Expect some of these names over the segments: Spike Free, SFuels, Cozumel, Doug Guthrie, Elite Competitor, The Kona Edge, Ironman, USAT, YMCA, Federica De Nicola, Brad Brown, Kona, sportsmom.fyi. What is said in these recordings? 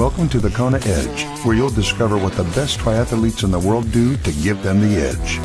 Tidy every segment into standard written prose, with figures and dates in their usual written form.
Welcome to the Kona Edge, where you'll discover what the best triathletes in the world do to give them the edge.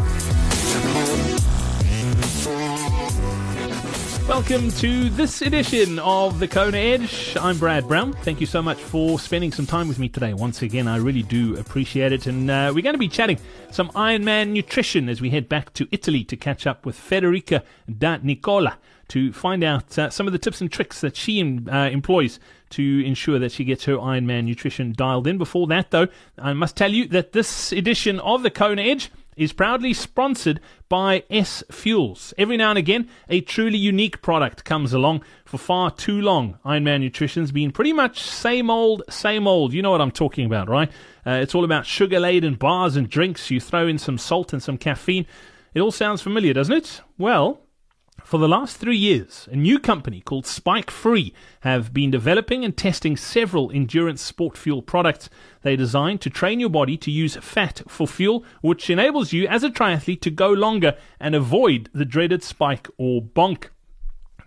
Welcome to this edition of the Kona Edge. I'm Brad Brown. Thank you so much for spending some time with me today. Once again, I really do appreciate it. And we're going to be chatting some Ironman nutrition as we head back to Italy to catch up with Federica De Nicola to find out some of the tips and tricks that she employs to ensure that she gets her Ironman nutrition dialed in. Before that, though, I must tell you that this edition of the Kona Edge is proudly sponsored by SFuels. Every now and again, a truly unique product comes along. For far too long, Ironman nutrition's been pretty much same old, same old. You know what I'm talking about, right? It's all about sugar-laden bars and drinks. You throw in some salt and some caffeine. It all sounds familiar, doesn't it? Well, for the last 3 years, a new company called Spike Free have been developing and testing several endurance sport fuel products. They're designed to train your body to use fat for fuel, which enables you as a triathlete to go longer and avoid the dreaded spike or bonk.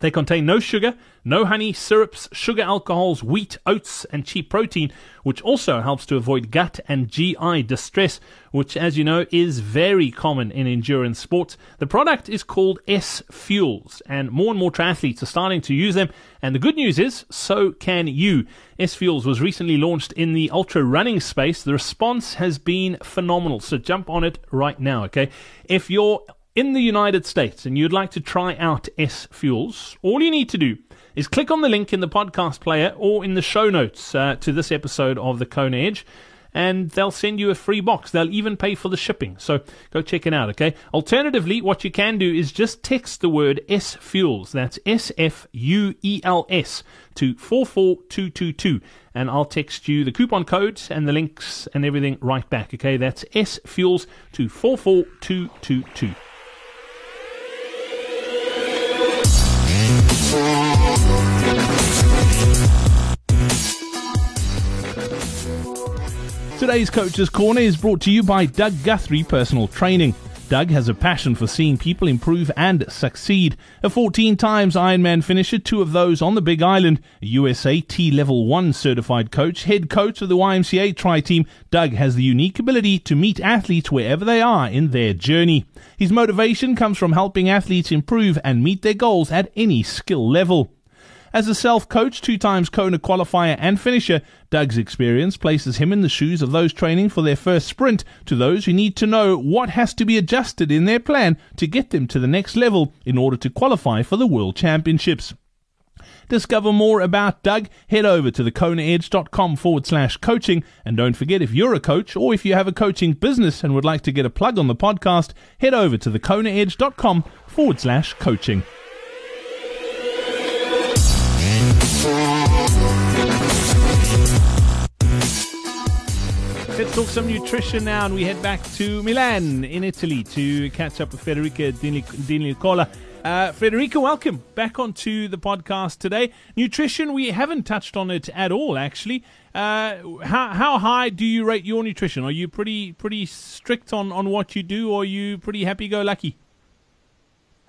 They contain no sugar, no honey, syrups, sugar alcohols, wheat, oats, and cheap protein, which also helps to avoid gut and GI distress, which, as you know, is very common in endurance sports. The product is called SFuels, and more triathletes are starting to use them. And the good news is, so can you. SFuels was recently launched in the ultra running space. The response has been phenomenal, so jump on it right now, okay? If you're in the United States and you'd like to try out SFuels, all you need to do is click on the link in the podcast player or in the show notes to this episode of the Kona Edge, and they'll send you a free box. They'll even pay for the shipping, so go check it out, okay? Alternatively, what you can do is just text the word SFuels, that's SFUELS, to 44222, and I'll text you the coupon codes and the links and everything right back, okay? That's SFuels to 44222. Today's Coach's Corner is brought to you by Doug Guthrie Personal Training. Doug has a passion for seeing people improve and succeed. A 14 times Ironman finisher, two of those on the Big Island, a USAT Level 1 certified coach, head coach of the YMCA tri-team, Doug has the unique ability to meet athletes wherever they are in their journey. His motivation comes from helping athletes improve and meet their goals at any skill level. As a self-coach, two times Kona qualifier and finisher, Doug's experience places him in the shoes of those training for their first sprint, to those who need to know what has to be adjusted in their plan to get them to the next level in order to qualify for the World Championships. Discover more about Doug. Head over to thekonaedge.com/coaching. And don't forget, if you're a coach or if you have a coaching business and would like to get a plug on the podcast, head over to thekonaedge.com/coaching. Let's talk some nutrition now, and we head back to Milan in Italy to catch up with Federica De Nicola. Federica, welcome back onto the podcast today. Nutrition, we haven't touched on it at all, actually. How high do you rate your nutrition? Are you pretty strict on what you do, or are you pretty happy-go-lucky?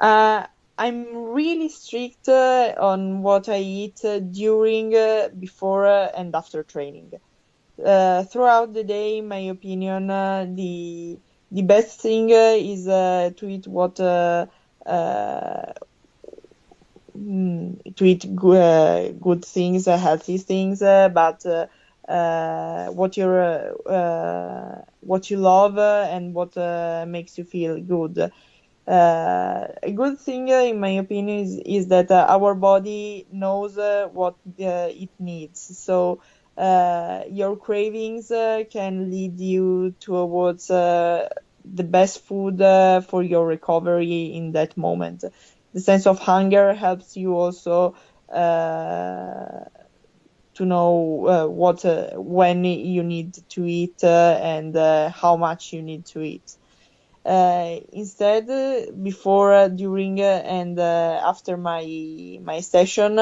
I'm really strict on what I eat during, before, and after training. Throughout the day, in my opinion, the best thing is to eat good things, healthy things, but what you love and what makes you feel good. A good thing, in my opinion, is that our body knows what it needs. So your cravings can lead you towards the best food for your recovery in that moment. The sense of hunger helps you also to know when you need to eat and how much you need to eat. Instead, before, during, and after my session,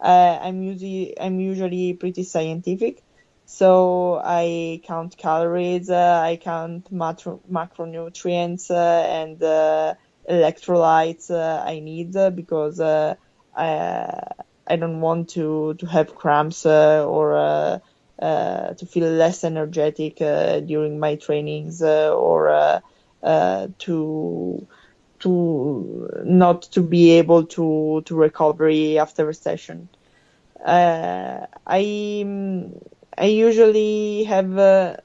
I'm usually pretty scientific, so I count calories, I count macronutrients and electrolytes I need, because I don't want to have cramps or to feel less energetic during my trainings, or to not to be able to recover after a session. I usually have a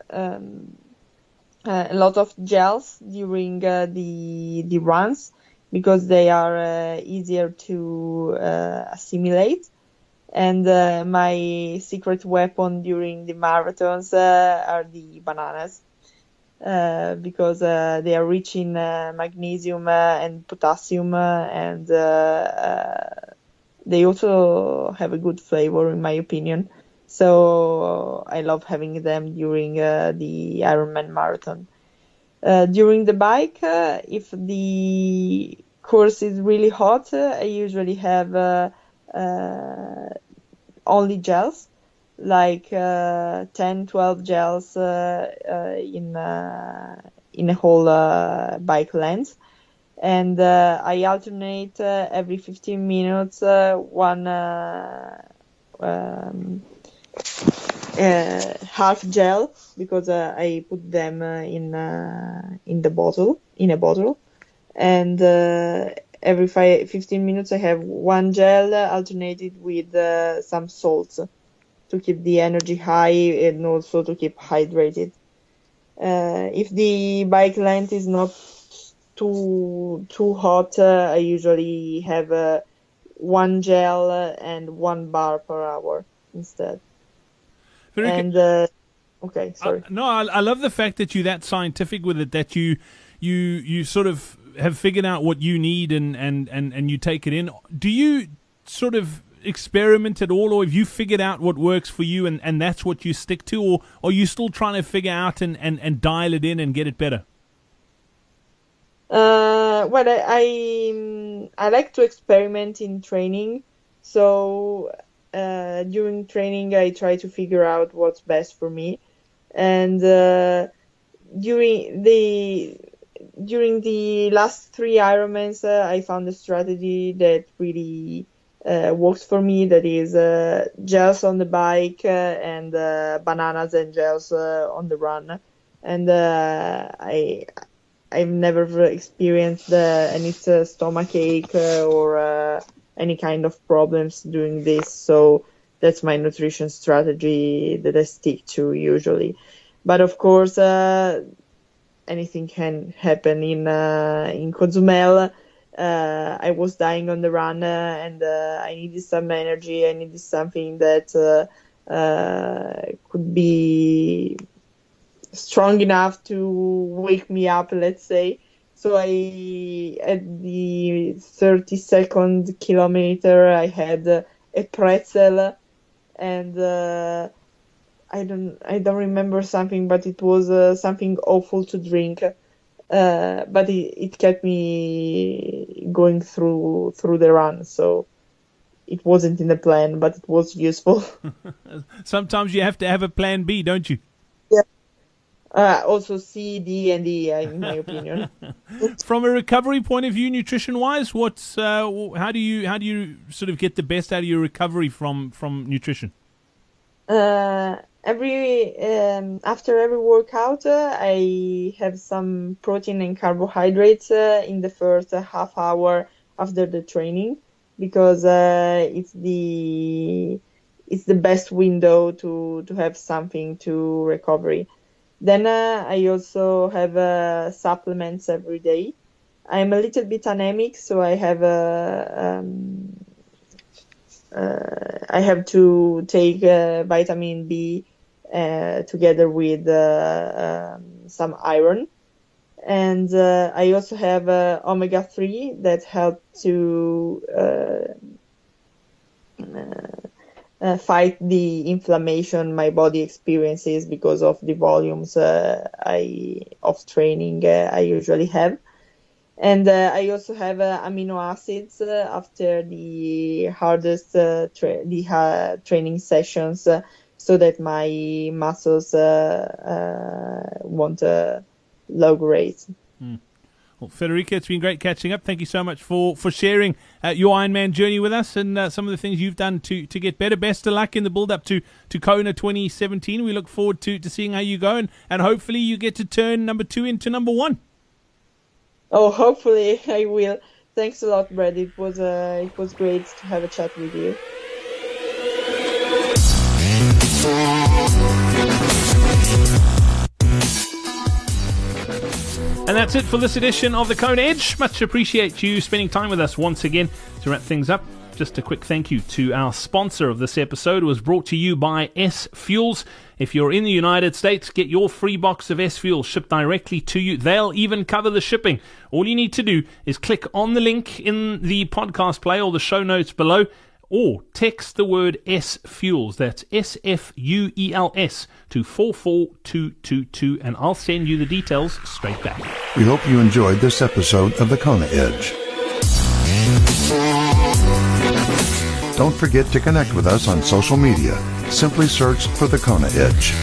lot of gels during the runs, because they are easier to assimilate. And my secret weapon during the marathons are the bananas, because they are rich in magnesium and potassium, and they also have a good flavor, in my opinion. So I love having them during the Ironman marathon. During the bike, if the course is really hot, I usually have only gels, like 10-12 gels in a whole bike length, and I alternate every 15 minutes one half gel, because I put them in the bottle, in a bottle, and every 15 minutes I have one gel alternated with some salts, to keep the energy high and also to keep hydrated. If the bike length is not too hot, I usually have one gel and one bar per hour instead. And okay, sorry. I love the fact that you're that scientific with it, that you sort of have figured out what you need and you take it in. Do you sort of experiment at all, or have you figured out what works for you and that's what you stick to, or are you still trying to figure out and dial it in and get it better? Well, I like to experiment in training, so during training I try to figure out what's best for me, and during the last 3 Ironmans I found a strategy that really works for me, that is gels on the bike and bananas and gels on the run, and I've never experienced any stomachache or any kind of problems doing this, so that's my nutrition strategy that I stick to usually. But of course, anything can happen in Cozumel. I was dying on the run, and I needed some energy. I needed something that could be strong enough to wake me up, let's say. So at the 32nd kilometer, I had a pretzel, and I don't remember something, but it was something awful to drink. But it kept me going through the run. So it wasn't in the plan, but it was useful. Sometimes you have to have a plan B, don't you? Also C, D, and E, in my opinion. From a recovery point of view, nutrition-wise, what's how do you sort of get the best out of your recovery from nutrition? After every workout, I have some protein and carbohydrates in the first half hour after the training, because it's the best window to have something to recovery. Then I also have supplements every day. I'm a little bit anemic, so I have to take vitamin B together with some iron. And I also have omega-3 that help to fight the inflammation my body experiences because of the volumes of training I usually have. And I also have amino acids after the hardest training sessions, so that my muscles won't log rate. Well, Federica, it's been great catching up. Thank you so much for sharing your Ironman journey with us and some of the things you've done to get better. Best of luck in the build-up to Kona 2017. We look forward to seeing how you go, and hopefully you get to turn number 2 into number 1. Oh, hopefully I will. Thanks a lot, Brad. It was great to have a chat with you. And that's it for this edition of The Kona Edge. Much appreciate you spending time with us once again. To wrap things up, just a quick thank you to our sponsor of this episode. It was brought to you by SFuels. If you're in the United States, get your free box of SFuels shipped directly to you. They'll even cover the shipping. All you need to do is click on the link in the podcast player or the show notes below, or text the word SFuels, that's SFUELS, to 44222, and I'll send you the details straight back. We hope you enjoyed this episode of The Kona Edge. Don't forget to connect with us on social media. Simply search for The Kona Edge.